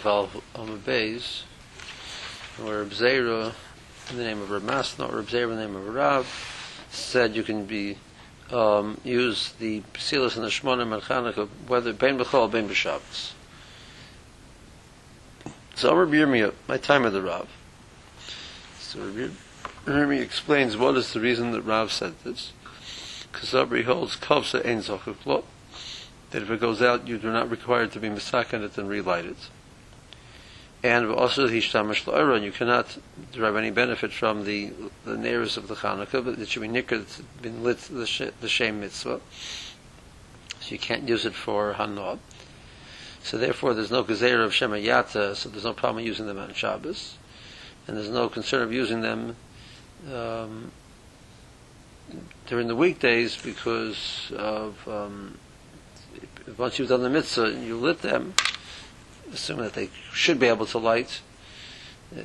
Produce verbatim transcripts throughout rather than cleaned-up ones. Chavav Omabeis, where Reb Zeira, in the name of Rav Masna, or Reb Zeira in the name of Rav, said you can be um, use the Pesilas and the Shmonim and Chanukah, whether Bein B'chol, Bein B'Shabbos. So Rebbi Yirmiyah, my time of the Rav. So Rebbi Yirmiyah explains what is the reason that Rav said this. Because Rebbi holds Kavsa Ein Zochuklo, that if it goes out, you do not require it to be misaken it and relight it. And also the Hishtamash L'Oron, you cannot derive any benefit from the the neiros of the Chanukah, but it should be nikkur, it's been lit the sh- the Shem Mitzvah, so you can't use it for Hanoah. So therefore, there's no Gezerah of Shemayata, so there's no problem using them on Shabbos, and there's no concern of using them um, during the weekdays because of. Um, Once you've done the mitzvah and you lit them, assuming that they should be able to light,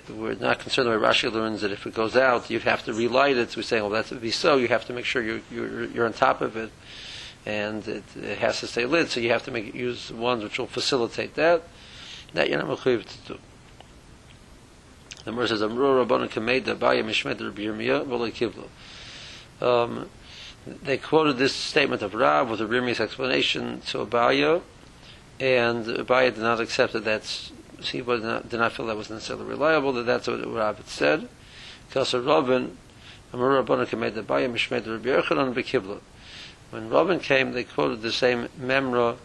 we're not concerned the way Rashi learns that if it goes out, you have to relight it. We're saying, well, that would be so. You have to make sure you're, you're, you're on top of it, and it, it has to stay lit. So you have to make use ones which will facilitate that. That you're not mechuyev to do. The Gemara says, "Amru Rabbanu kamei da Abayya mishmed Rebbi Yirmiyah v'lo kivlo." They quoted this statement of Rav with a Rebbi explanation to Abayya, and Abayya did not accept that that's, he did not, did not feel that was necessarily reliable, that that's what Rav had said. When Robin came, they quoted the same memra, um,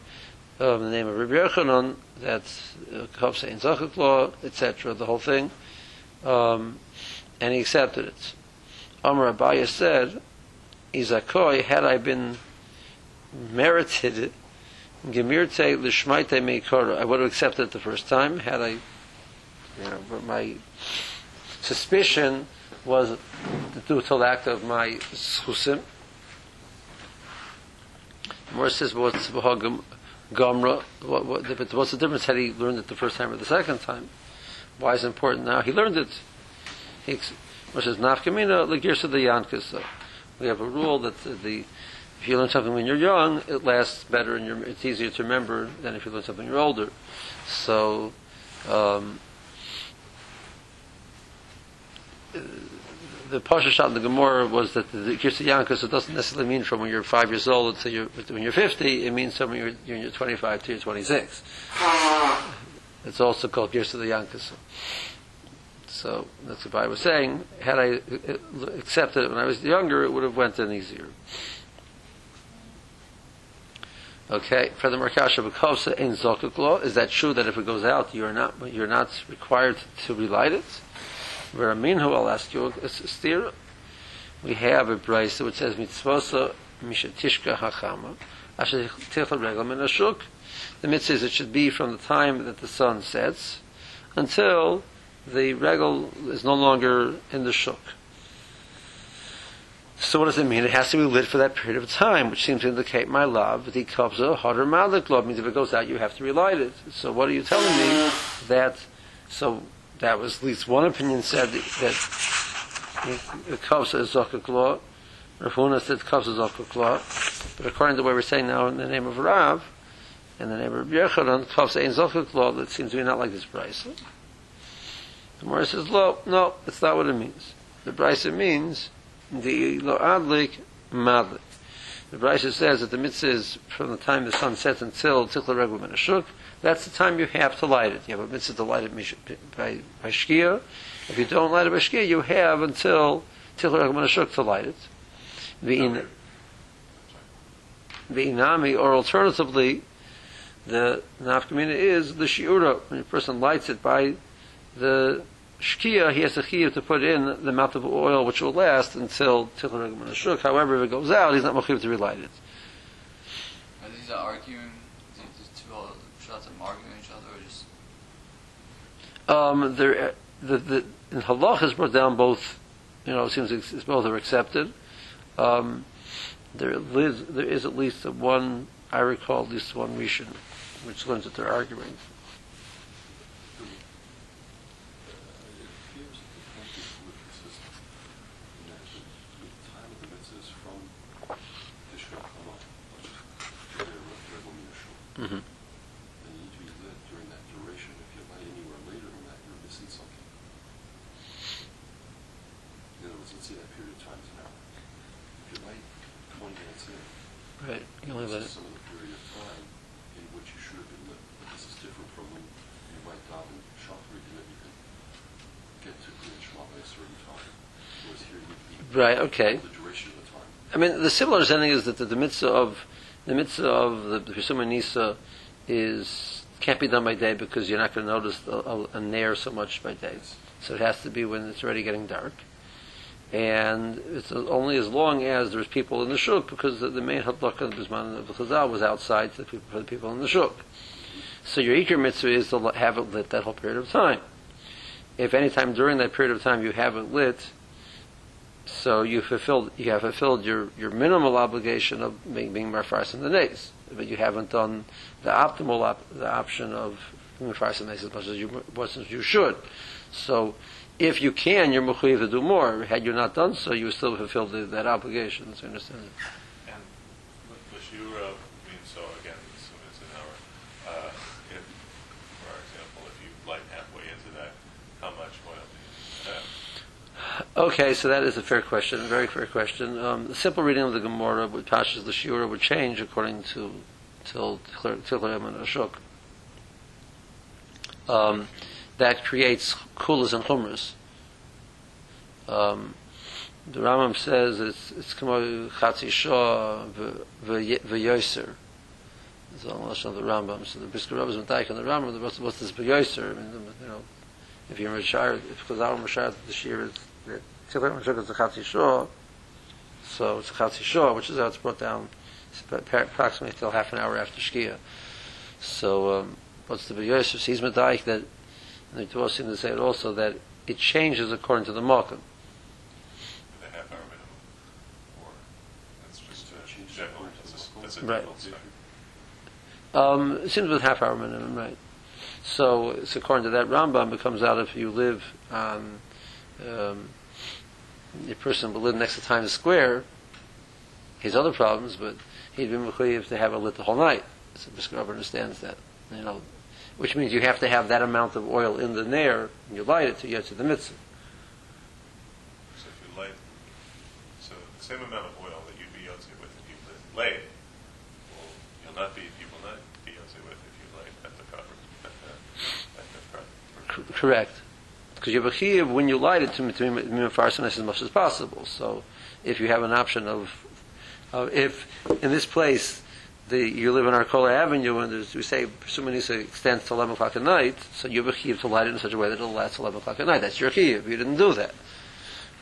the name of Rabbi Yochanan, that et cetera, the whole thing, um, and he accepted it. Amar Abayya said, Izakoi, had I been merited, gemirte lishmaite meikora, I would have accepted it the first time. Had I, you know, but my suspicion was due to lack of my schusim. Mor says, what's gamra? What, what, what's the difference? Had he learned it the first time or the second time? Why is it important now? He learned it. He says, nafkamina legirsa de yankasa. We have a rule that the, the if you learn something when you're young, it lasts better and you're, it's easier to remember than if you learn something when you're older. So, um, the parsha shot in the Gemara was that the Kirsi Yankas, it doesn't necessarily mean from when you're five years old until you're, when you're fifty, it means from when you're, you're, you're twenty-five to you're twenty-six. It's also called Kirsi Yankas. So that's what I was saying. Had I accepted it when I was younger, it would have went in easier. Okay. Furthermore, Kasha B'Kavsa Ein Zokuk Lo. Is that true that if it goes out, you're not you're not required to relight it? V'Raminhu, I'll ask you a steer. We have a brace which says Mitzvosa Mishatishka Hachama Asher Tichel Regel Min Ashuk. The mitzvah is it should be from the time that the sun sets until the regal is no longer in the shuk. So what does it mean? It has to be lit for that period of time, which seems to indicate, my love, the kabza hoder malik love means if it goes out, you have to relight it. So what are you telling me? That so that was at least one opinion said that the kabza is zokuk law. Ravina said kabza zokuk law, but according to what we're saying now in the name of Rav and the name of Yochanan, kabza ain't zokuk law. That seems to be not like this price. The Gemara says, "Lo, no, that's not what it means. The Brisa means the lo adlik madlik. The Brisa says that the mitzvah is from the time the sun sets until tichla regel min hashuk. That's the time you have to light it. You have a mitzvah to light it by by shkia. If you don't light it by shkia, you have until tichla regel min hashuk to light it. The inami, or alternatively, the nafkamina is the shiura when a person lights it by." The shkia, he has a chiyuv to put in the amount of oil which will last until tichla regel min hashuk. However, if it goes out, he's not mechuyev to relight it. Are these arguing? These two shots of arguing each other, or just? Um, there, the the in halach is brought down both. You know, it seems it's both are accepted. Um, there lives there is at least one I recall, at least one rishon, which learns that they're arguing. Mm-hmm. that during that duration, if you light anywhere later than that, you're missing something. In other words, let's say that period of time is an hour. If you light twenty minutes in, right, you only let it. Some of the period of time in which you should have been lit. But this is different from when you might dive in shopper and then you can get to the shop by a certain time. Whereas here you'd be right, okay. The duration of the time. I mean, the similar understanding is that the, the mitzvah of the mitzvah of the, the Pesuma Nisa is can't be done by day because you're not going to notice a, a, a nair so much by day. So it has to be when it's already getting dark. And it's only as long as there's people in the shuk, because the, the main hadlaka of Bisman of Chazal was outside for the people, for the people in the shuk. So your Iker mitzvah is to have it lit that whole period of time. If any time during that period of time you have it lit, so you fulfilled you have fulfilled your, your minimal obligation of being, being Mepharis in the days, but you haven't done the optimal op, the option of Mepharis in the days as much as you much as you should. So if you can, you're mechuyev to do more. Had you not done so, you would still fulfill the, that obligation. That's understandable. And the shiur of, I mean, so again, this is an hour. Uh, if, for example, if you light halfway into that, how much oil do you have? Okay, so that is a fair question, a very fair question. Um, the simple reading of the Gemara, with Pashas the shiur, would change according to till till and Ashok. Um That creates kulas and chumras. Um, the Rambam says it's it's kamo chatzi shah v'yoser. It's all the Rambam. So the Brisker Rav is medayek on the Rambam. What's, what's this v'yoser? I mean, you know, if you're mishar, if Chazal mishar the shir, it's a chatzi shah. So it's a chatzi shah, which is how it's brought down. It's approximately till half an hour after shkia. So um, what's the v'yoser? So he's medayek that. And the Torah seems to say it also that it changes according to the Malkum. The half hour minimum. Or that's just a change according to that's a right. Um, it seems with half hour minimum, right. So it's according to that Rambam, it comes out if you live on um, a person will live next to Times Square, he has other problems, but he'd be mechuyev to have it lit the whole night. So Mister Robert understands that. You know, which means you have to have that amount of oil in the nair and you light it to get to the mitzvah. So if you light, so the same amount of oil that you'd be yotzei with if you light, well, you'll not be, you will not be yotzei with if you light at the proper, at the, at the proper. Correct, because you have a chiyuv when you light it to to mefarsin as much as possible. So if you have an option of, of if in this place. The, you live on Arcola Avenue, and there's, we say Sumanisa extends to eleven o'clock at night, so you have a chiyuv to light it in such a way that it'll last eleven o'clock at night. That's your chiyuv. You didn't do that,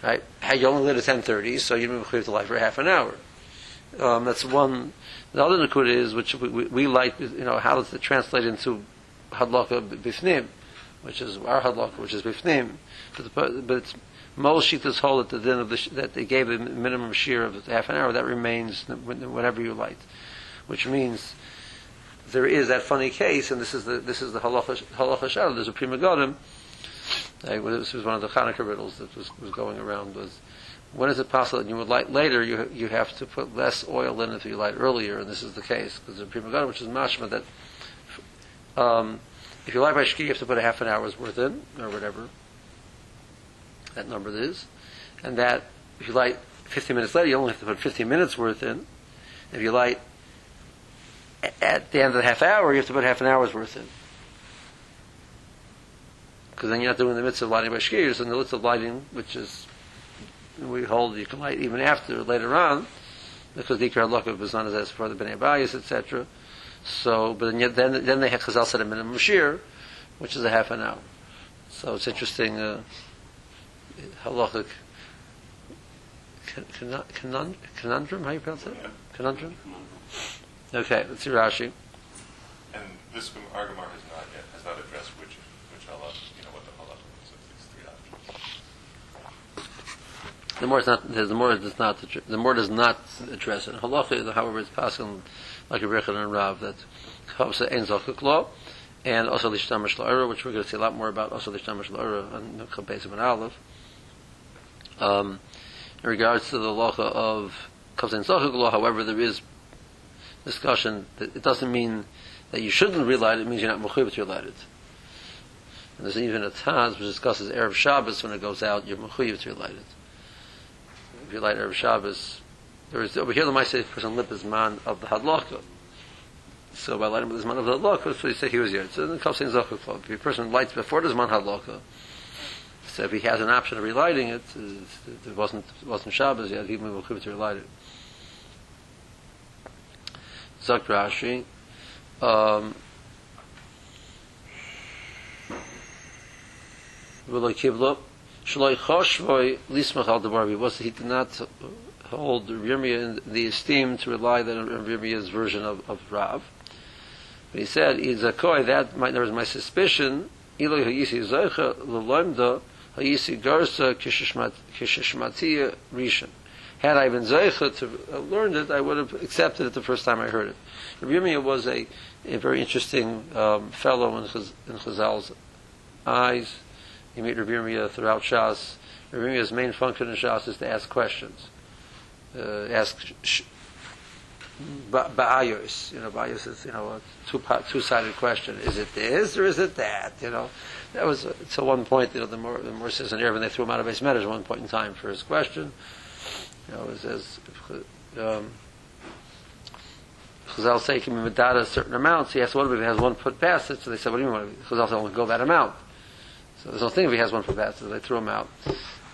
right? You only lit at ten thirty, so you didn't have a chiyuv to light for half an hour. Um, that's one. The other nakuda is which we, we, we light. You know, how does it translate into hadlaka bifnim, which is our hadlaka, which is bifnim. But, the, but it's most shittas hold at the din of the, that they gave a minimum shear of half an hour. That remains whenever you light. Which means there is that funny case, and this is the this is the halacha halacha. There's a prima godim. This was one of the Chanukah riddles that was, was going around. Was when is it possible that you would light later? You you have to put less oil in if you light earlier, and this is the case because the prima godim, which is mashma that um, if you light by shkia, you have to put a half an hour's worth in or whatever that number is, and that if you light fifteen minutes later, you only have to put fifteen minutes worth in. If you light at the end of the half hour, you have to put half an hour's worth in. Because then you're not doing the mitzvah of lighting by shkia, you're doing the mitzvah of lighting, which is, we hold you can light even after, later on, because the Ikar Laka was not as asked for the Bnei Abayas, et cetera. So, but then then, then they have Chazal set a minimum shear, which is a half an hour. So it's interesting, uh, halachic conundrum, how you pronounce it? Conundrum? Okay, let's see Rashi. And this our Gemara has not yet has not addressed which which halacha, you know, what the halacha is of these three options. The more is not the more does not the more does not address it. Halacha, however, is passing like a Yochanan and Rav that helps the ein zokuk lo, and also the shtamash la'ira, which we're going to see a lot more about. Also the shtamash la'ira on the base of an olive. Um, in regards to the halacha of ein zokuk lo, however, there is discussion that it doesn't mean that you shouldn't relight it, means you're not mechuyev to relight it. And there's even a Taz which discusses Erev Shabbos, when it goes out, you're mechuyev to relight it. If you light Erev Shabbos, there is, over here the Maaseh person lit his man of the Hadlaka. So by lighting with his man of the Hadlaka, so you say he was here. So then it comes in Zohar Club. If a person lights before the man Hadlaka, so if he has an option of relighting it, it wasn't, it wasn't Shabbos yet, he would be mechuyev to relight it. Zok Rashi, um, was he did not hold Rebbi Yirmiyah in the esteem to rely on Rebbi Yirmiyah's version of, of Rav. But he said, that might never be my suspicion, had I been Zeicha to learn it, I would have accepted it the first time I heard it. Rebbi Yirmiyah was a, a very interesting um, fellow in, Chaz, in Chazal's eyes. You meet Rebbi Yirmiyah throughout Shas. Rebbi Yirmiyah's main function in Shas is to ask questions. Uh, ask sh- ba'ayos. You know, ba'ayos is, you know, a two two-sided question. Is it this or is it that? You know, that was, uh, to one point, you know, the more the more citizen here, when they threw him out of Beis Shammai at one point in time for his question. You know, it says, um, Chazal say, can be medada certain amounts. He asked, what if he has one foot past it? So they said, what do you mean? Chazal said, I won't go that amount. So there's no thing if he has one foot past it. They threw him out.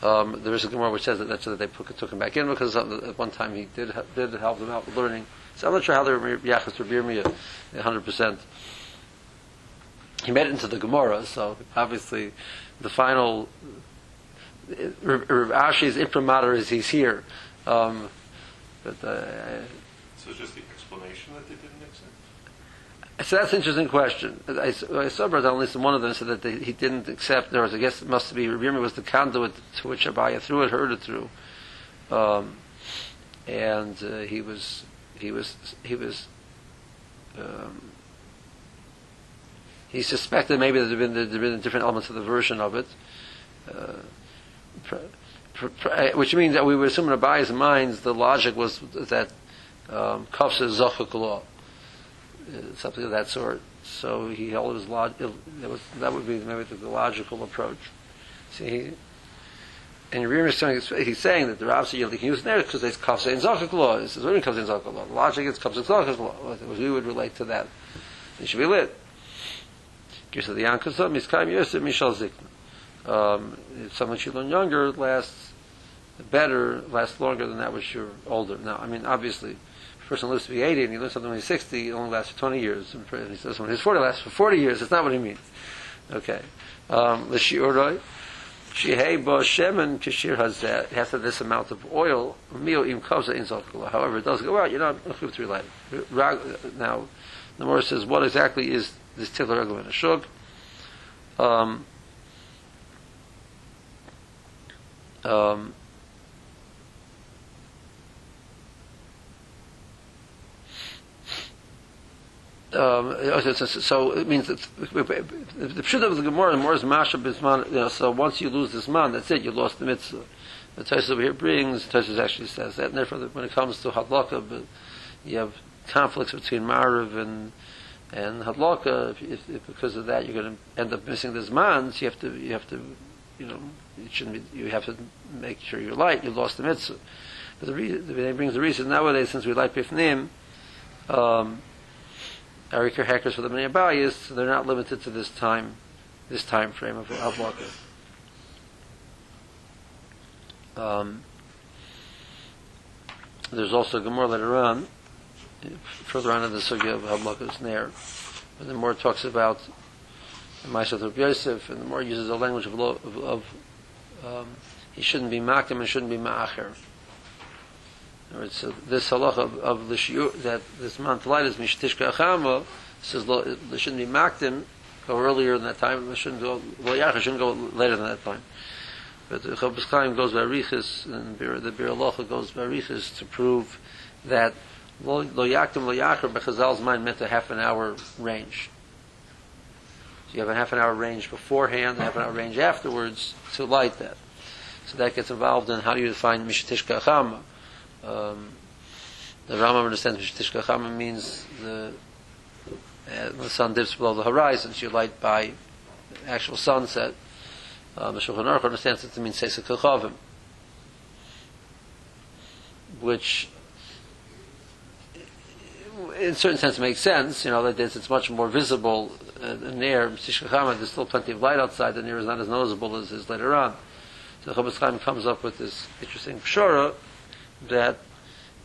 Um, there is a Gemara which says that that's so that they put, took him back in, because at one time he did did help them out with learning. So I'm not sure how they were Yachas to Rebbi Yirmiyah one hundred percent. He made it into the Gemara, so obviously the final... Rav Ashi's imprimatur is he's here. Um, but, uh, so it's just the explanation that they didn't accept? So that's an interesting question. I, I, I saw at least one of them said that they, he didn't accept, or I guess it must be, Rebbi Yirmiyah was the conduit to which Abayya threw it, heard it through. Um, and uh, he was, he was, he was, um, he suspected maybe there had been, there'd been different elements of the version of it. Uh, Which means that we would assume in Abayi's minds the logic was that kafsa is zochuk law, something of that sort. So he held his log- it was, that would be maybe the logical approach. See, he, and Rebbi Yirmiyah he's saying that the Rav said you can use it there because it's kafsa in zochuk law. This is what it comes in zochuk law. The logic is kafsa in zochuk law. We would relate to that. It should be lit. Um, if someone you learn younger lasts better, lasts longer than that which you're older. Now, I mean, obviously, if a person lives to be eighty and he learns something when he's sixty, it only lasts for twenty years. And he says when he's forty, it lasts for forty years. That's not what he means. Okay. L'shi'uroi, shihei bo shemen kishir hazeh, it has this amount of oil, mio im kavza in zolkala. However, it does go out, you're not equipped to relight it. Now, the Gemara says, what exactly is this tiller regel in a shug? Um, Um, um, so it means that the pshut of the Gemara, the Gemara's mashab bisman. So once you lose this man, that's it. You lost the mitzvah. The Tosafos over here brings. Tosafos actually says that, and therefore, when it comes to hadlaka, you have conflicts between ma'ariv and and hadlaka. If, if, if because of that, you're going to end up missing this man. So you have to. You have to. You know. It shouldn't be, you have to make sure you're light, you lost the mitzvah. But the reason, it brings the reason nowadays, since we light Bifnim, um, our Iker hackers for the many Abayas, so they're not limited to this time, this time frame of Avlaka. Um, there's also Gemara later on, further on in the Sugya of Avlaka's Nair, and the more it talks about Maaseh of Yosef, and the more it uses the language of, lo, of, of Um, he shouldn't be makim and shouldn't be ma'acher. So this halacha of, of l'shiur, that this month light is mishtishka achama, says they shouldn't be makim, go earlier than that time, shouldn't go l'yacher, shouldn't go later than that time. But the Chabbos Chaim goes by riches, and the Bir Halacha goes by riches to prove that l'yakim l'yacher, by Chazal's mind, meant a half an hour range. So you have a half an hour range beforehand, and half an hour range afterwards to light that. So that gets involved in how do you define Mishtishka Chama. Um, the Rama understands Mishtishka Chama means the uh, the sun dips below the horizon, so you light by actual sunset. Um, the Shulchan Aruch understands that to mean Seisei Kochavim, which in a certain sense makes sense, you know, that it's much more visible in there. There's still plenty of light outside, and there is not as noticeable as is later on. So the Chobos Chaim comes up with this interesting pshara that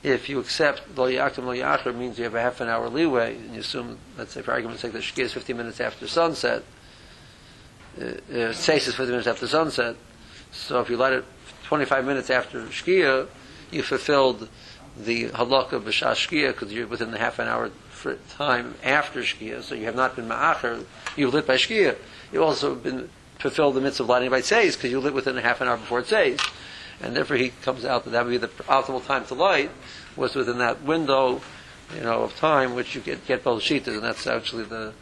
if you accept lo yakim lo yachar means you have a half an hour leeway, and you assume, let's say for argument's sake, that Shkia is fifteen minutes after sunset, uh, uh, Seis is fifteen minutes after sunset, so if you light it twenty-five minutes after Shkia, you fulfilled the halakha of b'shas Shkia, because you're within the half an hour time after Shkia, so you have not been ma'achar, you lit by Shkia. You've also been fulfilled the mitzvah of lighting by Seis, because you lit within a half an hour before it Seis. And therefore he comes out that that would be the optimal time to light, was within that window, you know, of time, which you get, get both shitas, and that's actually the,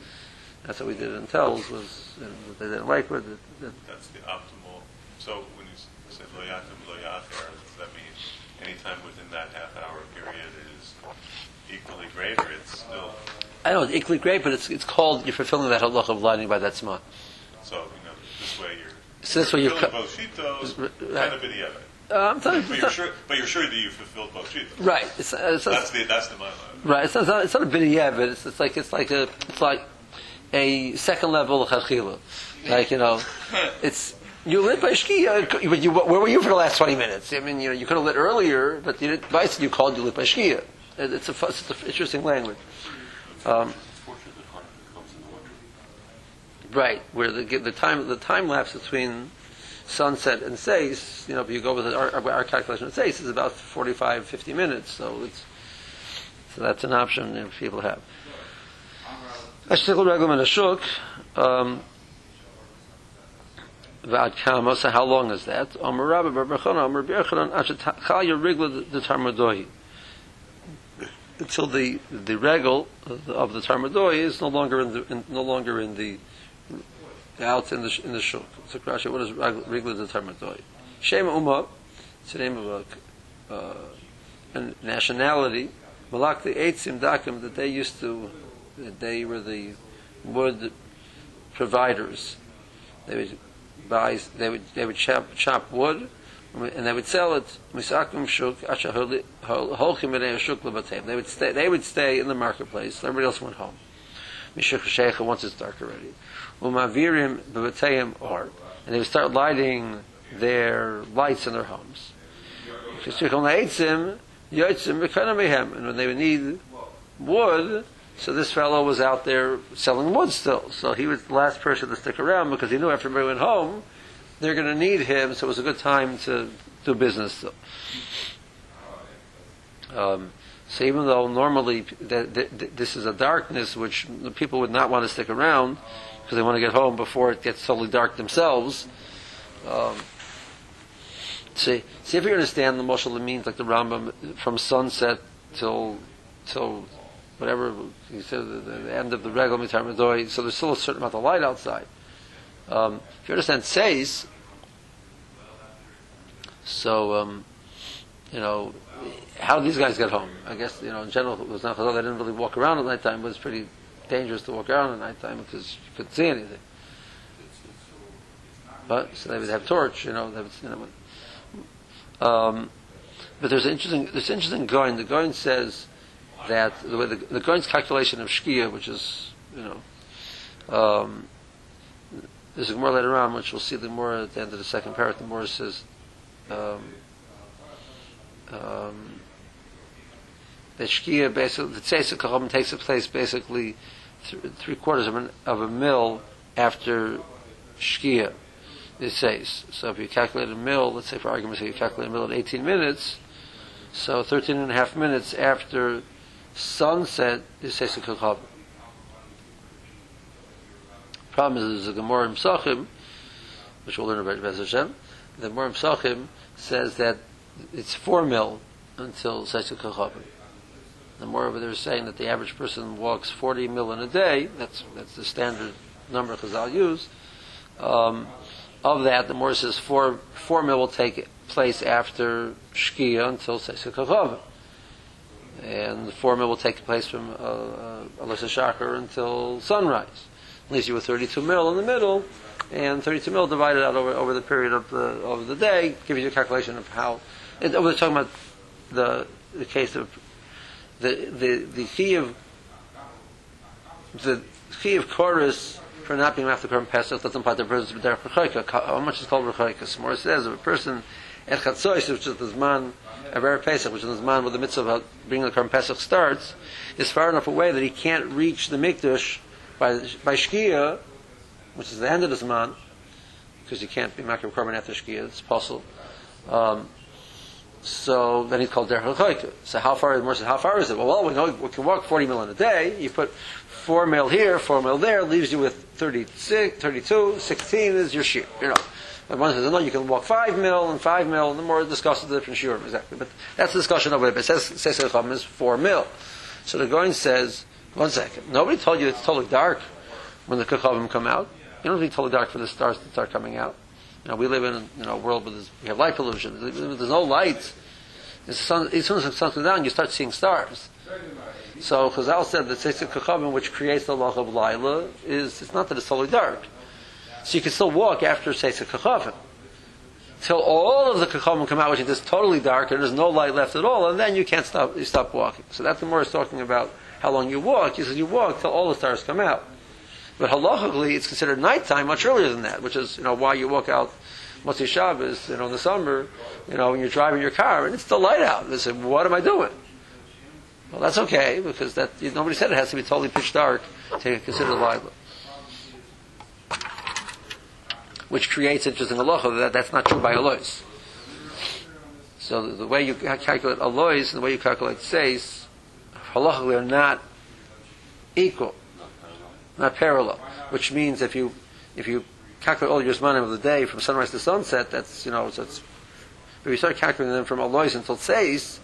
that's what we did in Tells, was, you know, what they didn't like with it. That's the optimal. So when you said lo yakim lo yachar, does that mean any time within that half hour period is equally great, or it's still... I don't know, it's equally great, but it's it's called, you're fulfilling that halacha of lighting by that smart. So, you know, this way you're... So this way you're... Fulfilling both shitas, kind of idiot. Uh, I'm talking, but, you're sure, but you're sure that you've fulfilled both sheets. Right. It's, uh, it's, that's the that's the mind. Right. It's not it's not a bit yeah, but it's, it's like it's like a it's like a second level chachila. Like you know, it's you lit by Shkia. But you, where were you for the last twenty minutes? I mean, you know, you could have lit earlier, but the advice you called you lit by Shkia. It's a it's an interesting language. Um, right. Where the the time the time lapse between sunset and Seis, you know, if you go with it, our, our calculation of Seis is about forty-five, fifty minutes, so it's so that's an option if people have. Um, so how long is that? Until the the regal of the Tarmudoi is no longer in the in, no longer in the out in the in the shuk. So Rashi, what is regular determinatory? Shema Umma, it's the name of a uh, and nationality. Malak the Eitzim Dakim, that they used to, that they were the wood providers. They would buy, they would they would chop, chop wood, and they would sell it. Misakim shuk asher holchim b'nei shuk lebatayim. They would stay. They would stay in the marketplace. Everybody else went home. Mishuk shecha once it's dark already. Umavirim b'vatayim or, and they would start lighting their lights in their homes. And when they would need wood, so this fellow was out there selling wood still. So he was the last person to stick around because he knew after everybody went home, they're going to need him. So it was a good time to do business still. Um, So even though normally th- th- th- this is a darkness which people would not want to stick around because they want to get home before it gets totally dark themselves. Um, see, see if you understand the Moshe means like the Rambam from sunset till till whatever you said the, the end of the regal mitar medoi. So there's still a certain amount of light outside. Um, if you understand Seis, so um, you know. How did these guys get home? I guess, you know, in general, it was not Chazal. They didn't really walk around at night time, but it's pretty dangerous to walk around at night time because you couldn't see anything. But, so they would have torch, you know. They would, you know. Um, but there's an interesting, there's an interesting Goin. The Goin says that the way the, the Goin's calculation of Shkia, which is, you know, um, there's a Gemara later on, which we'll see the Gemara at the end of the second paragraph. The Gemara says, um, Um, the Shkia basically, the Tzeis HaKachom takes place basically th- three quarters of, an, of a mil after Shkia. It says so. If you calculate a mil, let's say for argument's sake, you calculate a mil at eighteen minutes. So thirteen and a half minutes after sunset is Tzeis HaKachom. The problem is there's a Gemara in Psachim, which we'll learn about Be'ez Hashem. The Gemara in Psachim says that it's four mil until Seisei Kochavim. The more over there saying that the average person walks forty mil in a day. That's that's the standard number Chazal use. Um, of that, the more says four four mil will take place after Shkia until Seisei Kochavim. and the former will take place from uh, Alas HaShachar until sunrise. Leaves you with thirty-two mil in the middle, and thirty-two mil divided out over, over the period of the of the day gives you a calculation of how. It, we're talking about the the case of the the the key of the key of chorus for not being after Korban Pesach. That's part of the person b'derech b'chayka. How much is called b'chayka? More says of a person at chatzos, which is the zman of Erev Pesach, which is the zman with the mitzvah of bringing the Korban Pesach starts, is far enough away that he can't reach the mikdash by by shkia, which is the end of the zman, because you can't be makriv korban after shkia. It's possible. Um, so then he's called derech l'chayka. So how far? More says how far is it? Well, well, we know we can walk forty mil in a day. You put four mil here, four mil there, leaves you with thirty-six, thirty-two, sixteen is your shear. You know, and one says no, you can walk five mil and five mil, and the more discusses the different shiurim exactly. But that's the discussion over there. But says says Chacham is four mil. So the Goin says, one second, nobody told you it's totally dark when the Kachavim come out. You don't have to be totally dark for the stars to start coming out. You know, we live in you know, a world where we have light pollution. There's no light. The sun, as soon as the sun comes down, you start seeing stars. So Chazal said that Tzitzit Kachavim, which creates the Lach of Laila, is it's not that it's totally dark. So you can still walk after Tzitzit Kachavim. Till all of the Kachavim come out, which is just totally dark, and there's no light left at all, and then you can't stop, you stop walking. So that's the more it's talking about how long you walk. He says you walk till all the stars come out. But halachically, it's considered nighttime much earlier than that, which is you know why you walk out Motzei Shabbos, you know, in the summer, you know, when you're driving your car and it's still light out. They say, what am I doing? Well, that's okay because that nobody said it has to be totally pitch dark to consider light, which creates interesting halacha that that's not true by alois. So the, the way you calculate alois and the way you calculate seis, halachically they are not equal, not parallel. Which means if you if you calculate all your zmanim of the day from sunrise to sunset, that's you know so it's, if you start calculating them from alois until seis,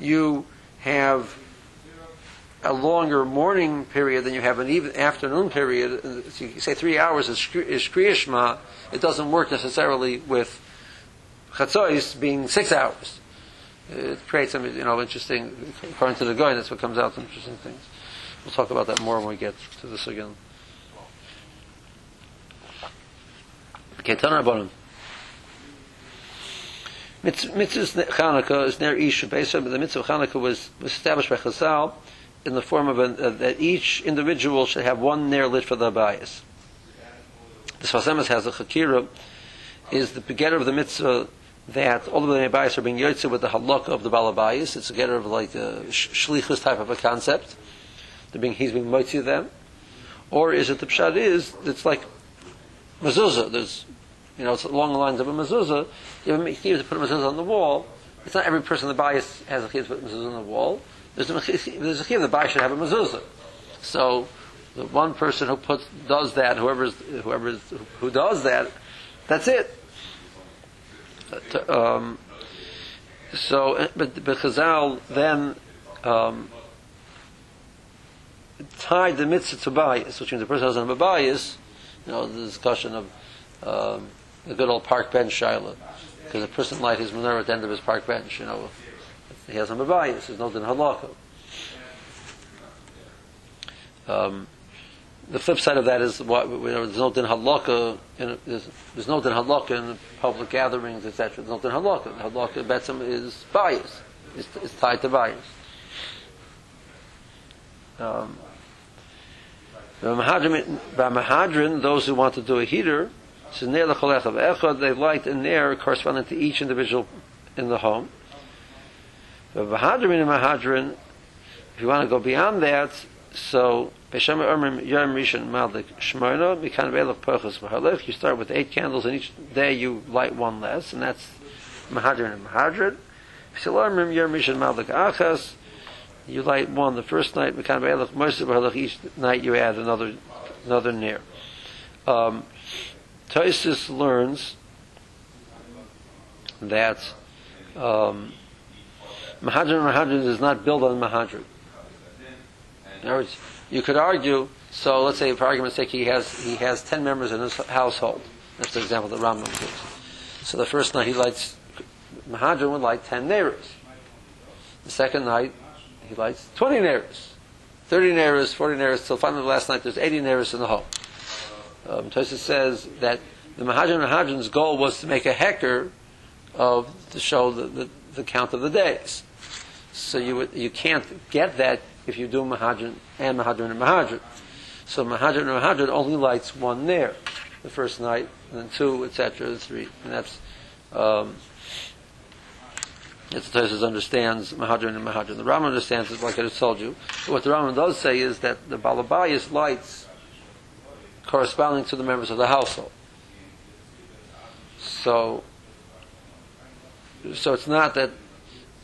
you have a longer morning period than you have an even afternoon period. If you say three hours is Kriya Shema, it doesn't work necessarily with Chatzos being six hours. It creates some, you know, interesting, according to the Goy, that's what comes out, some interesting things. We'll talk about that more when we get to this again. Okay, Tanur Rabbanim. Mitzvah Chanukah is near Isha. Based on the mitzvah of Chanukah was, was established by Chazal in the form of an, uh, that each individual should have one ner lit for the abayas. The Sfas Emes has a chakira, is the begetter of the mitzvah that all of the abayas are being yotze with the halakha of the bal abayas. It's a getter of like a shlichus type of a concept. They're being, he's being moitzi them, or is it the pshat is it's like mezuzah? There's you know it's along the lines of a mezuzah. If you have to put a mezuzah on the wall, it's not every person in the bayis has a chiyuv to put a mezuzah on the wall. There's a chiyuv, the bayis should have a mezuzah. So, the one person who puts does that, whoever's whoever's who does that, that's it. Um, so, but, but Chazal then um, tied the mitzvah to bayis, which means the person who doesn't have a bayis. You know, the discussion of um, the good old park bench shiloh. Because a person light his menorah at the end of his park bench, you know, he has an abayis. There's no din halakha. Um, the flip side of that is what, you know, there's no din halakha. In, there's, there's no din halakha in public gatherings, et cetera. There's no din halakha. Halakha betzim is bias. It's, it's tied to bias. Um, by mahadrin, those who want to do a heater. So ner l'cholechav echad, they light a ner corresponding to each individual in the home. V'hadrin and mahadrin, if you want to go beyond that, so Beis Shammai Omrim Yom Rishon Madlik Shmona Mikan Ve'elach Porchos V'Halech. You start with eight candles, and each day you light one less, and that's mahadrin and mahadrin. V'Shel Omrim Yom Rishon Madlik Achas, you light one the first night. Mikan Ve'elach Moshe V'Halech. Each night you add another another ner. Um, Tosafos learns that um, Mahadran Mahadran does not build on Mahadran. In other words, you could argue, so let's say for argument's sake he has he has ten members in his household. That's the example that Rambam gives. So the first night he lights Mahadran would light ten neighbors. The second night he lights twenty neiras, thirty neiras, forty neiras, till finally the last night there's eighty neiras in the hole. Um, Tosafos says that the Mahajim and Hajim's goal was to make a hecker of to show the, the, the count of the days. So you would, you can't get that if you do Mahajin and Mahajin and Mahajin. So Mahajin and Mahajin only lights one nair the first night, and then two, et cetera, and three. And that's, um, that's the Tosafos understands Mahajin and Mahajin. The Rama understands it, like I just told you. But what the Rama does say is that the Balabayas lights corresponding to the members of the household. So, so it's not that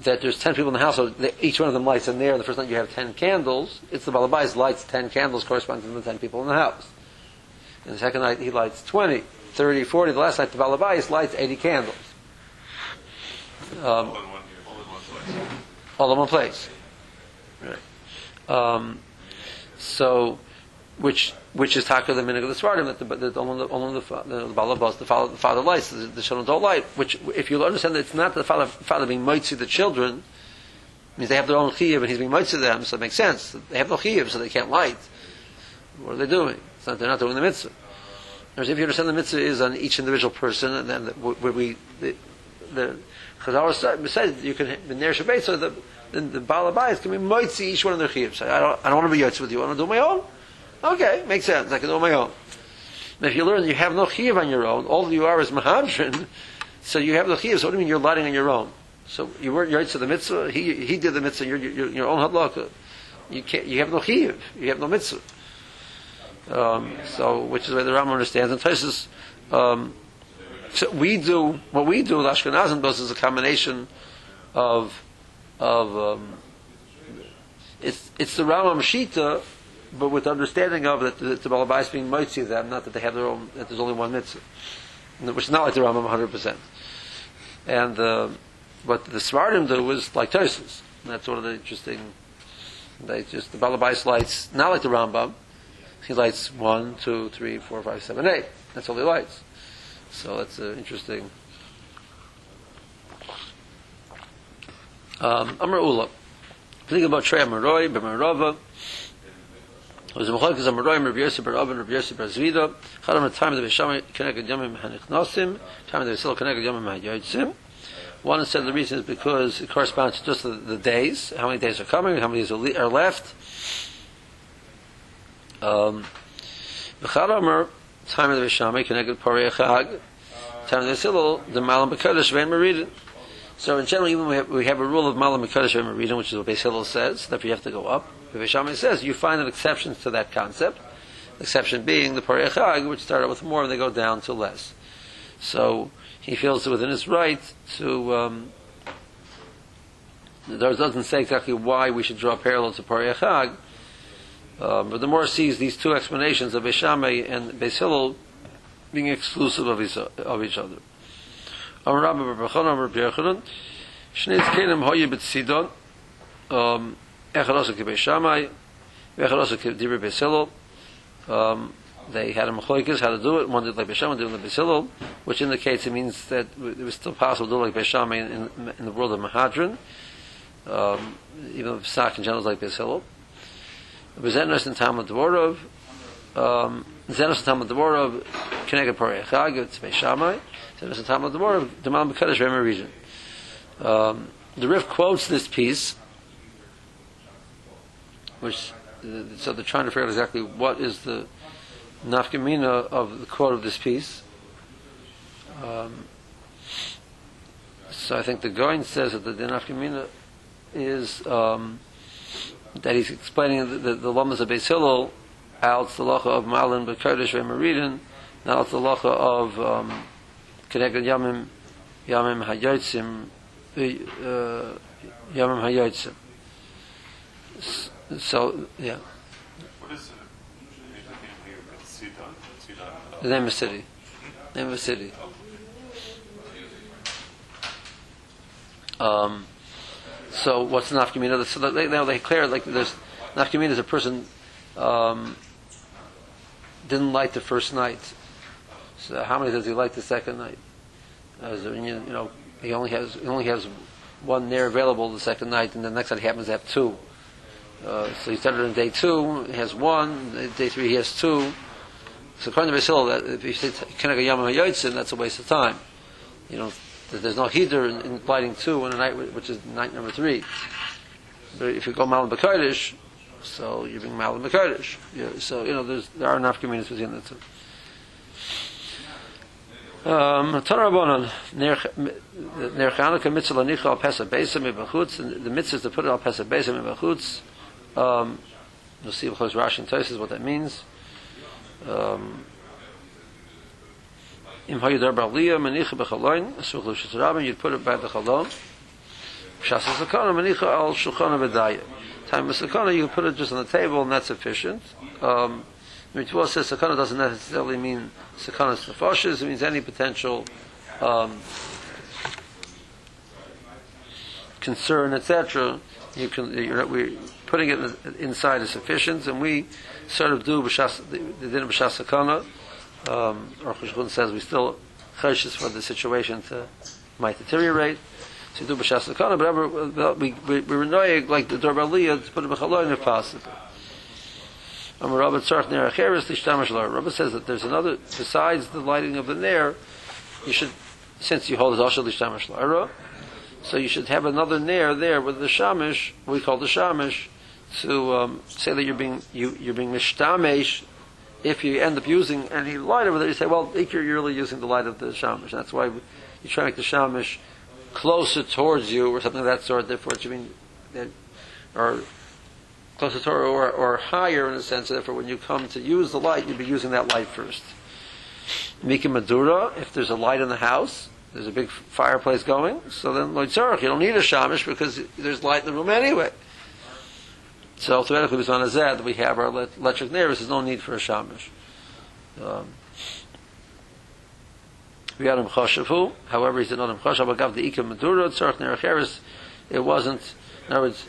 that there's ten people in the household, so each one of them lights a nair, and the first night you have ten candles. It's the Balabayas lights ten candles corresponding to the ten people in the house. And the second night he lights twenty, thirty, forty. The last night the Balabayas lights eighty candles. Um, all in one, all in one place. All in one place. Right. Um, so, which which is Taka the Minhag of the Svardim, that the, that only the, only the, the, the Balabas, the father, the father lights, the, the children don't light. Which, if you understand that it's not the father, father being moitzi the children, it means they have their own chiyuv and he's being moitzi them, so it makes sense. They have no chiyuv, so they can't light. What are they doing? It's not, they're not doing the mitzvah. Whereas if you understand the mitzvah is on each individual person, and then where we, the, the Chazal said you can be ner shabbat, so the, then the Balabayas can be moitzi each one of their chiyuv. So I don't, I don't want to be yotzi with you, I want to do my own. Okay, makes sense. I can do it on my own. And if you learn you have no chiyuv on your own, all you are is mahadrin, so you have no chiyuv. So what do you mean you're lighting on your own? So you weren't yotze to the mitzvah. He he did the mitzvah. Your your your own hadlaka. You can't. You have no chiyuv. You have no mitzvah. Um, so which is where the Rambam understands. And Tosafos, um, so we do what we do. The Ashkenazim does is a combination of of um, it's it's the Rambam shita. But with the understanding of that the, the Balabai is being moitzi them, not that they have their own, that there's only one mitzvah, which is not like the Rambam one hundred percent. And uh, what the Svardim do is like Tosafos. That's one of the interesting. They just the Balabai lights not like the Rambam. He lights one, two, three, four, five, seven, eight. That's all he lights. So that's uh, interesting. Um, Amar Ula, think about Trei Amaroi, B'Mar Rava. It was a mechalekes amaroyim, Reb Yosef bar Robin, Reb Yosef bar Zvida. Chadam at time of the Beis Shammai connected yomim hanichnosim. Time of the Beis Hillel connected yomim hayotzim. One said the reason is because it corresponds to just the, the days, how many days are coming, how many days are, le- are left. Um, Chadam time of the Beis Shammai connected parei chag. Time of the Beis Hillel the malam b'kodesh vein meridin. So in general, even we have, we have a rule of malam b'kodesh vein meridin, which is what Beis Hillel says. Therefore, you have to go up. Beis Shammai says you find an exception to that concept, exception being the Parei Chag, which start out with more and they go down to less. So he feels within his right to. Um, the Torah doesn't say exactly why we should draw parallels to Parei Chag, um, but the Mordechai sees these two explanations of Beis Shammai and Beis Hillel being exclusive of each, of each other. Um, Um, they had a machloikas how to do it. One did like Beis Shammai, one did like Beis Hillel, which indicates it means that it was still possible to do like Beis Shammai in, in, in the world of Mahadran. Um, even Pesach in general is like Beis Hillel. Zenos and Talmud Dvorov, Zenos and Talmud Dvorov, Keneged Parei Chag, it's Beis Shammai. Zenos and Talmud Dvorov, the Malam B'Kodesh Rema region. The Rif quotes this piece. Which, so they're trying to figure out exactly what is the nafkamina of the quote of this piece. Um, so I think the Goin says that the, the nafkamina is um, that he's explaining the, the, the lamas of Beis Hillel al tzalacha of Malan b'kodesh ve'meridin, not al tzalacha of um, Keneged yamim yamim hayotzim uh, yamim hayotzim. So, So, yeah. What is the name of Sidon? The name of a city. The name of a city. Um, so, what's nafkamina? So they, now they declare like there's nafkamina is a person um, didn't light the first night. So, how many does he light the second night? As, you know, he only has he only has one there available the second night, and the next night he happens to have two. Uh, so he started on day two, he has one, day three he has two. So according to Beis Hillel, that if you say Kenega Yom HaYotzin, that's a waste of time. You know, there's no Hidur in, in lighting two on a night which is night number three. But if you go Malam B'Kodesh, so you bring Malam B'Kodesh. Yeah, so, you know, there's, there are enough communities within the two. Um, the mitzvah is to put it on Pesach Beis Shammai. You'll see because Rashi and Taz is what that means. Um, you'd put it by the Chalon. Shas Sakana al Shulchan Abayya. Time of Sakana, you can put it just on the table, and that's sufficient. Um, Ritual says sakana doesn't necessarily mean sakana tefoshes. It means any potential um, concern, et cetera. You can you're, we're putting it inside is sufficient, and we sort of do b'shas, the din of b'shas sakana. Aruch Hashulchan says we still chayshis for the situation to might deteriorate. So do b'shas sakana, but we we we're annoying like the Dor B'Aliyah to put it b'chaloyin if possible. Robin says that there's another, besides the lighting of the Nair, you should, since you hold it, so you should have another Nair there with the Shamish, we call the Shamish, to um, say that you're being, you, you're being Mishtamesh. If you end up using any light over there, you say, well, you're really using the light of the Shamish. That's why you try to make the Shamish closer towards you, or something of that sort, therefore it should mean, or closer to Torah, or, or higher in a sense, therefore when you come to use the light, you'd be using that light first. Miki Madura, if there's a light in the house, there's a big fireplace going, so then Lloyd Sarach, you don't need a Shamish because there's light in the room anyway. So theoretically, on a Zed, we have our electric neighbors, there's no need for a Shamish. Um, however, he's an Adam Choshav, Agav the Ika Madura, Tzarach Neracheris, it wasn't, in other words,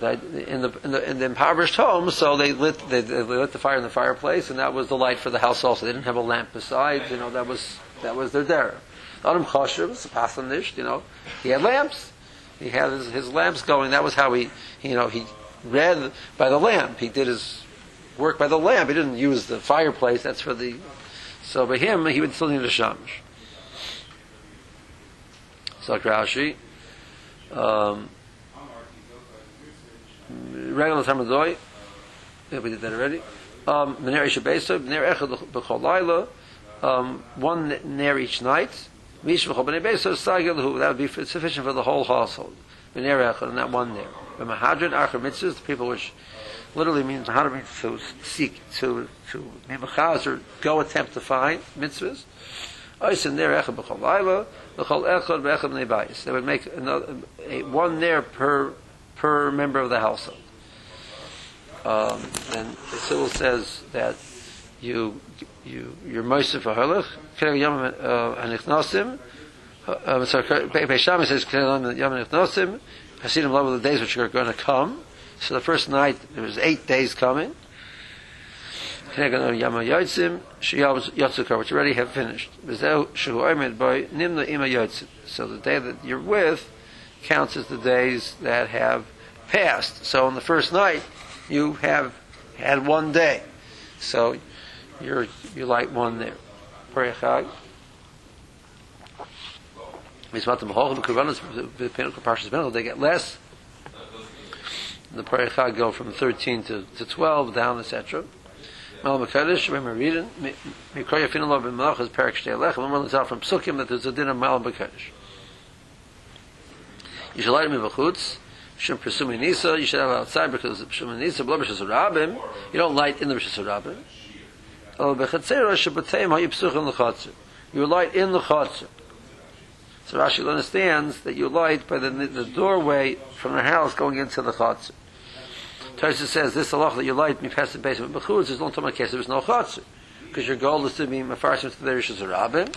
In the, in the in the impoverished home, so they lit they, they lit the fire in the fireplace, and that was the light for the house also. They didn't have a lamp besides, you know. That was that was their dera. Adam Choshev, Pasanish, you know, he had lamps. He had his, his lamps going. That was how he, you know, he read by the lamp. He did his work by the lamp. He didn't use the fireplace. That's for the. So by him, he would still need a shamish. So Rashi. Um, Regular time of day. Yeah, we did that already. Um, one near each night. That would be sufficient for the whole household. And that one there. The people which literally means to seek, to to go attempt to find mitzvahs. They would make another, a, one there per. per member of the household. Um, and Basil says that you, you, you're Moshe for Herlich, Kereg Yom HaNichnosim, I'm sorry, Beis Shammai says, Kereg Yom HaNichnosim, Hasidim love of the days which are going to come. So the first night, there was eight days coming. Kereg Yom HaYotzim, Sheyom Yotzukar, which already have finished. B'zeu Shehu Omed by Nimna Ima Yotzim. So the day that you're with, counts as the days that have passed. So on the first night, you have had one day. So you're you light one there. Perechag. They get less. The perechag go from thirteen to, to twelve down, et cetera. From Psukim that there's a din of Malam B'Kodesh. You should light him in Bechutz. You shouldn't pursue Minisa. You should have it outside because Minisa, blah, B'Shas Rabim. You don't light in the B'Shas Rabim. Oh, B'Chatzera, Shabbatim, Ha'i P'suchim L'Chatzera. You light in the Chatzera. So Rashi understands that you light by the, the doorway from the house going into the Chatzera. Tosafos says, this halach that you light, me past the basement Bechutz, is not talking about case there is no Chatzera. Because your goal is to be Mefarshim to the B'Shas Rabim.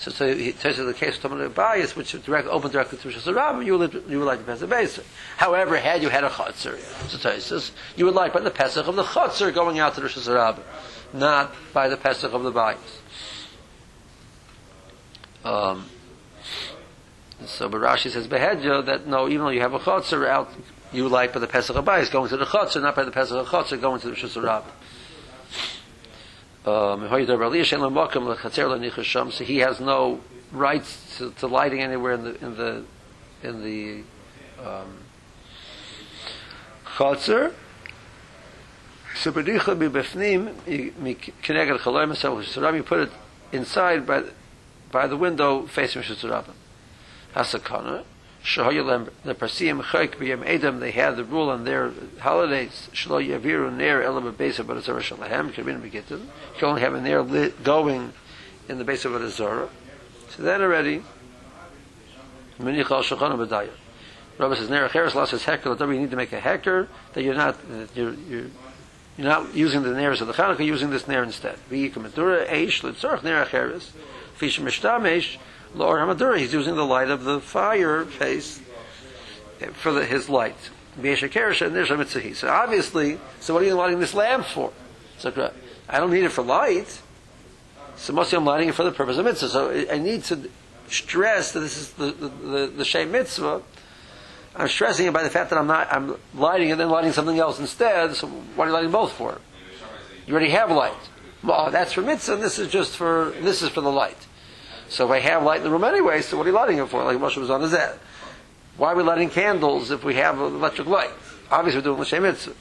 So, so he tells you the case of Talmud Abayis, which is direct, open directly to Shas Rabbanu, you would you would like the Pesach Beis. However, had you had a Chatzar, so Tosafos, you would like by the Pesach of the Chatzar going out to the Shas Rabbanu, not by the Pesach of the Abayis. Um, so, but Rashi says Behedja that no, even though you have a Chatzar out you like by the Pesach Abayis going to the Chotzer, not by the Pesach Chotzer going to the Rishus Rabbah. Um, so he has no rights to, to lighting anywhere in the in the in the um, Chotzer. So you put it inside by by the window facing Rishus Rabbah. Hasakana. They had the rule on their holidays. You can only have an air lit going in the base of a Zorah. So then already, Rabbi says, "Ner acheres lost his hecker." You need to make a hecker that you're not you're you're, you're not using the neirs of the Chanukah. You're using this nair instead. Lord Hamadura, he's using the light of the fire face for the, his light. So obviously, so what are you lighting this lamp for? So I don't need it for light. So mostly I'm lighting it for the purpose of mitzvah. So I need to stress that this is the the, the, the Shei mitzvah. I'm stressing it by the fact that I'm not I'm lighting and then lighting something else instead. So what are you lighting both for? You already have light. Well, that's for mitzvah. And this is just for this is for the light. So if I have light in the room anyway, so what are you lighting it for? Like Moshe was on his head. Why are we lighting candles if we have electric light? Obviously we're doing l'shem mitzvah.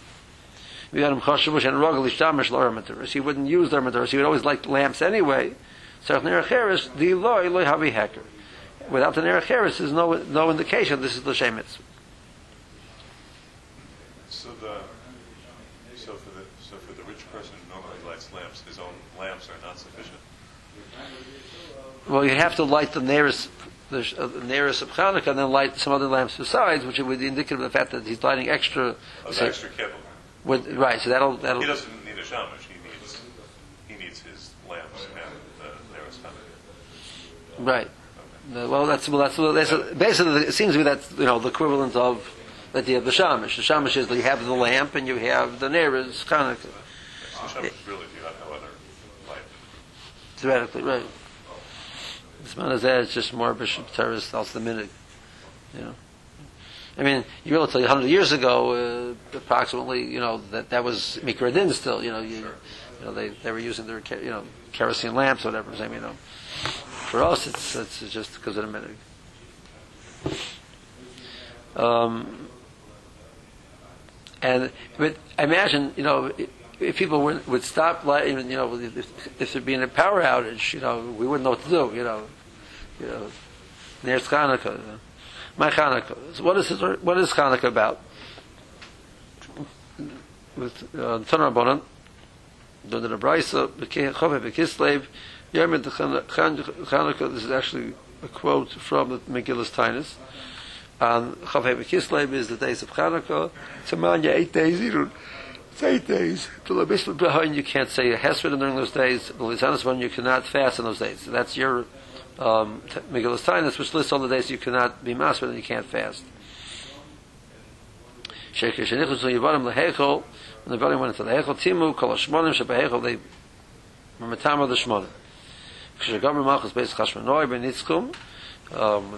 He wouldn't use the armaturas. He would always light lamps anyway. Without the ner acheres, there's no no indication this is l'shem mitzvah. So the so for the so for the rich person who normally lights lamps, his own lamps are not sufficient. Well, you have to light the nearest, the, uh, the nearest of Chanukah, and then light some other lamps besides, which would be indicative of the fact that he's lighting extra. Oh, so, extra kettle. With, right, so that'll, that'll. He doesn't need a shamash. He needs, he needs his lamps and the nearest Chanukah. Right. Okay. Uh, well, that's well, that's, well, that's yeah. Basically it seems to me that's you know the equivalent of the idea of the shamash. The shamash is that you have the lamp and you have the nearest Chanukah. So shamash it, really do not have other light. Theoretically, right. It's not as that, it's just more bishop terrorist, that's the minute. You know. I mean, you really tell you a hundred years ago, uh, approximately, you know, that, that was Mikra Din still, you know. You, sure. you know they, they were using their, you know, kerosene lamps or whatever. I mean, you know. For us, it's, it's just because of the minute. Um, and, but I imagine, you know, it, if people would, would stop, you know, if, if there'd been a power outage, you know, we wouldn't know what to do, you know, you know, there's Chanukah, you know. My Chanukah. So what is it, what is Chanukah about? With Tanur Bonan, Dona Brisa, Bechove Bekislev, Yermid Chanukah. This is actually a quote from the Megillus Tainus. And Chove Bekislev is the days of Chanukah. Tamanya eight days Irun. It's eight days. You can't say a hesed during those days. You cannot fast on those days. So that's your um, Megillus Tainus, which lists all the days you cannot be masbid and you can't fast. When the body went into the Hechel, Timu, Kol Hashmonim, Shebehechel, they were Matam of the Shmonim. Shegam Malchus Beis Chashmonoi, Benitzkum,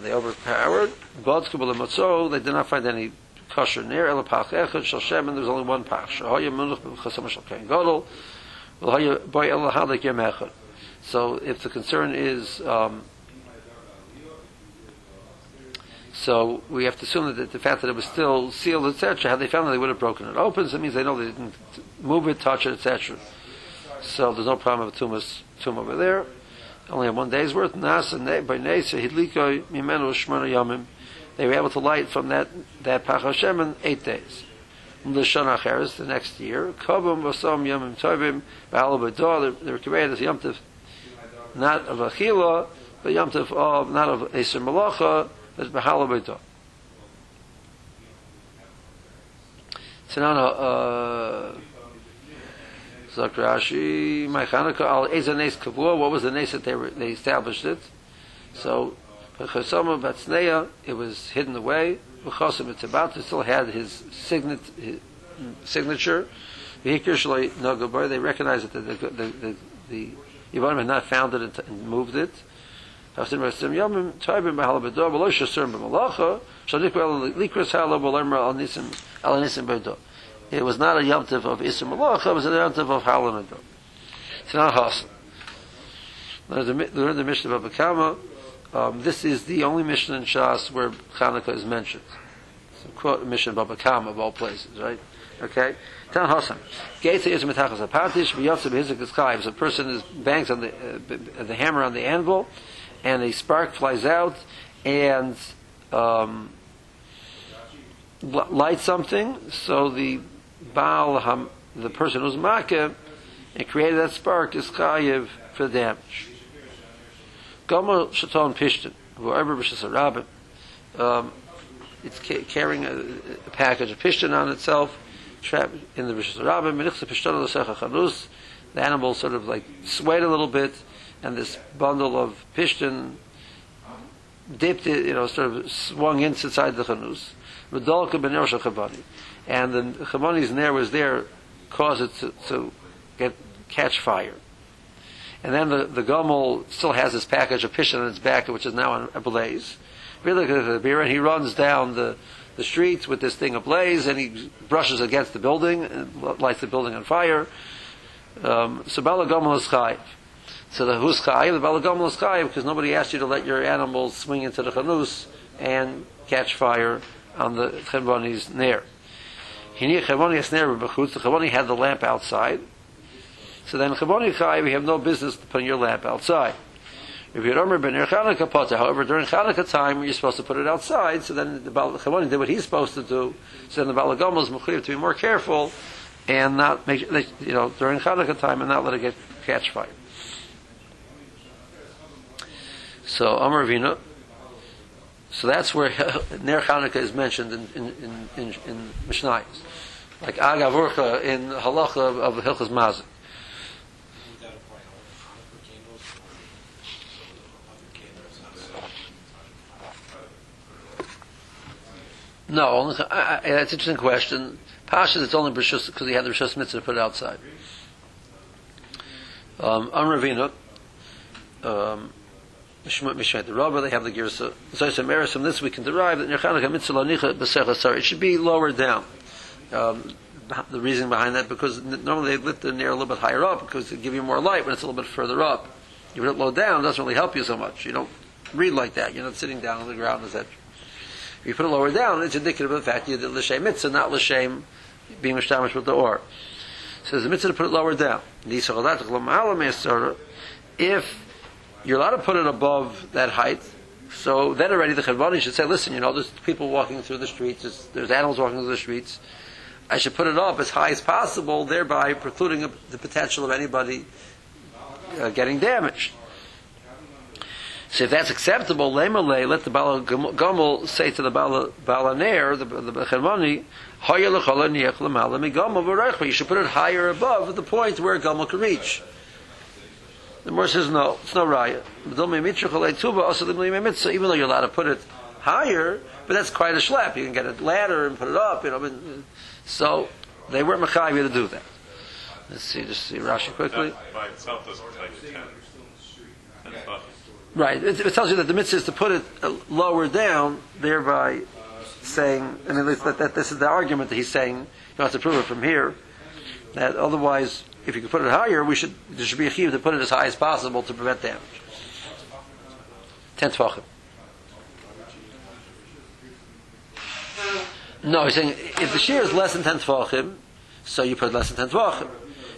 they overpowered. Bodkubal and Matzo, they did not find any kosher near el pach echad shel shemen. There's only one pach. Shehaya munach b'chasam shel kain gadol. V'lehaya boy el hadik yem echad. So if the concern is, um, so we have to assume that the fact that it was still sealed, et cetera. Had they found it, they would have broken it open. So it means they know they didn't move it, touch it, et cetera. So there's no problem of a tomb, tomb over there. Only one day's worth. Nas and by neisa hidlika mimenu shmona yamim. They were able to light from that that Pach Hashem in eight days. L'shana acheres, the next year, Kavum v'som yamim tovim ba'al b'dor. They were commanded as Yom Tov, not of achila, but Yom Tov of not of eser malacha, but ba'al b'dor. So now, Rashi, my Chanukah al ezer nes kavua. What was the nes that they were, they established it? So. It was hidden away. It still had his, signet, his signature. They recognized that the Yavanim had not found it and moved it. It was not a yomtiv of Isser Malacha, it was a yomtiv of Halal Nidor. It's not Hasan. Learn the Mishnah of Baba Kama. Um, this is the only Mishnah in Shas where Chanukah is mentioned. So quote Mishnah Baba Kama of all places, right? Okay. Tan Hasan. Geitza is mitachas apatish v'yotze b'hizik eskai. If a person is bangs on the uh, the hammer on the anvil, and a spark flies out and um, lights something, so the baal ham, the person who's makeh and created that spark is chayiv for the damage. Gomer shaton pishtin whoever b'shas a Robin. It's ca- carrying a, a package of pishtin on itself. Trapped in the b'shas a Robin. The animal sort of like swayed a little bit, and this bundle of pishtin dipped it, you know, sort of swung inside the chanus. And the chabani's nair was there, caused it to, to get catch fire. And then the, the gomel still has this package of pishtin on its back, which is now ablaze. And he runs down the, the streets with this thing ablaze, and he brushes against the building, and lights the building on fire. Um, so Bala Gomel is chayiv. So the who's chayiv, the Bala Gomel is chayiv, because nobody asked you to let your animal swing into the chanus and catch fire on the Cheboni's nair. He knew Cheboni's nair b'chutz. The Cheboni had the lamp outside. So then Cheboni chayiv, we have no business to put your lamp outside. If you don't remember near Chanukah Potah, however, during Chanukah time, you're supposed to put it outside, so then the Baal Cheboni did what he's supposed to do, so then the Baal Gomel is mechuyev to be more careful and not make, you know, during Chanukah time and not let it get catch fire. So, Amar Ravina. So that's where Ner Chanukah is mentioned in, in, in, in, in Mishnah. Like Agavurcha in Halacha of Hilchas Mazik. No, only, I, I, that's an interesting question. Pasha, it's only because he had the Rishos Mitzvah to put it outside. Um, on Ravina, um, Mishnah the Rambam, they have the Girsa. So some errors from this we can derive that Ner Chanukah Mitzvah Lanicha B'Sechas Sar. It should be lower down. Um, the reason behind that, because normally they lit the Ner a little bit higher up, because it give you more light when it's a little bit further up. If you put it low down, it doesn't really help you so much. You don't read like that. You're not sitting down on the ground, is that? If you put it lower down, it's indicative of the fact you did l'shem mitzvah, not l'shem being mishtamish with the or. So there's a mitzvah to put it lower down. If you're allowed to put it above that height, so then already the chevoni should say, listen, you know, there's people walking through the streets, there's, there's animals walking through the streets, I should put it up as high as possible, thereby precluding a, the potential of anybody uh, getting damaged. So if that's acceptable, lemalei, let the Bala Gomel say to the Bala Balaner, the the Chelmoni, Hoya lechola niach lemala migomel v'reichli. You should put it higher above the point where a Gomel can reach. The Gemara says no, it's no raya. Even though you're allowed to put it higher, but that's quite a schlep. You can get a ladder and put it up. You know, so they weren't mechayiv to do that. Let's see, just see Rashi quickly. That by itself doesn't take ten. Right, it, it tells you that the mitzvah is to put it lower down, thereby saying, I mean, that, that this is the argument that he's saying. You have to prove it from here. That otherwise, if you could put it higher, we should there should be a chiyuv to put it as high as possible to prevent damage. Ten tefachim. No, he's saying if the shear is less than ten tefachim, so you put less than ten tefachim.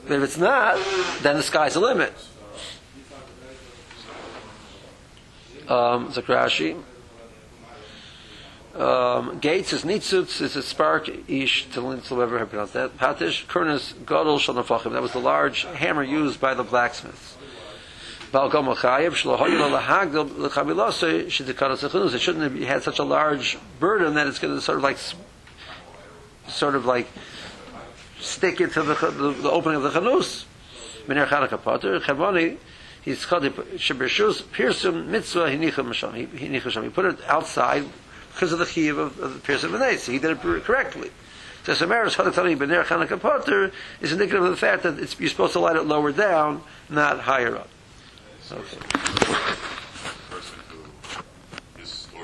But if it's not, then the sky's the limit. Um, Zakrashi. Um, Gates is Nitzutz, is a spark, Ish, Tilin, whoever I pronounced that. Patish, Kurnas, Godol, Shalnafachim. That was the large hammer used by the blacksmiths. Balgom Achayev, Shalohoyla, Lahagdil, Lachabilose, Shidikanas, Echunus. It shouldn't have had such a large burden that it's going to sort of like, sort of like, stick into the, the, the opening of the Chanus. Miner Chanukah Potter, Chavoni. He's called Shibirshus, Pirsum, Mitzvah, Hinicham Sham. He put it outside because of the Chiv of, of the Pirsum of Nates. He did it correctly. So, Samaras Hadatani Bener Chanukah Potter is indicative of the fact that it's, you're supposed to light it lower down, not higher up. Okay.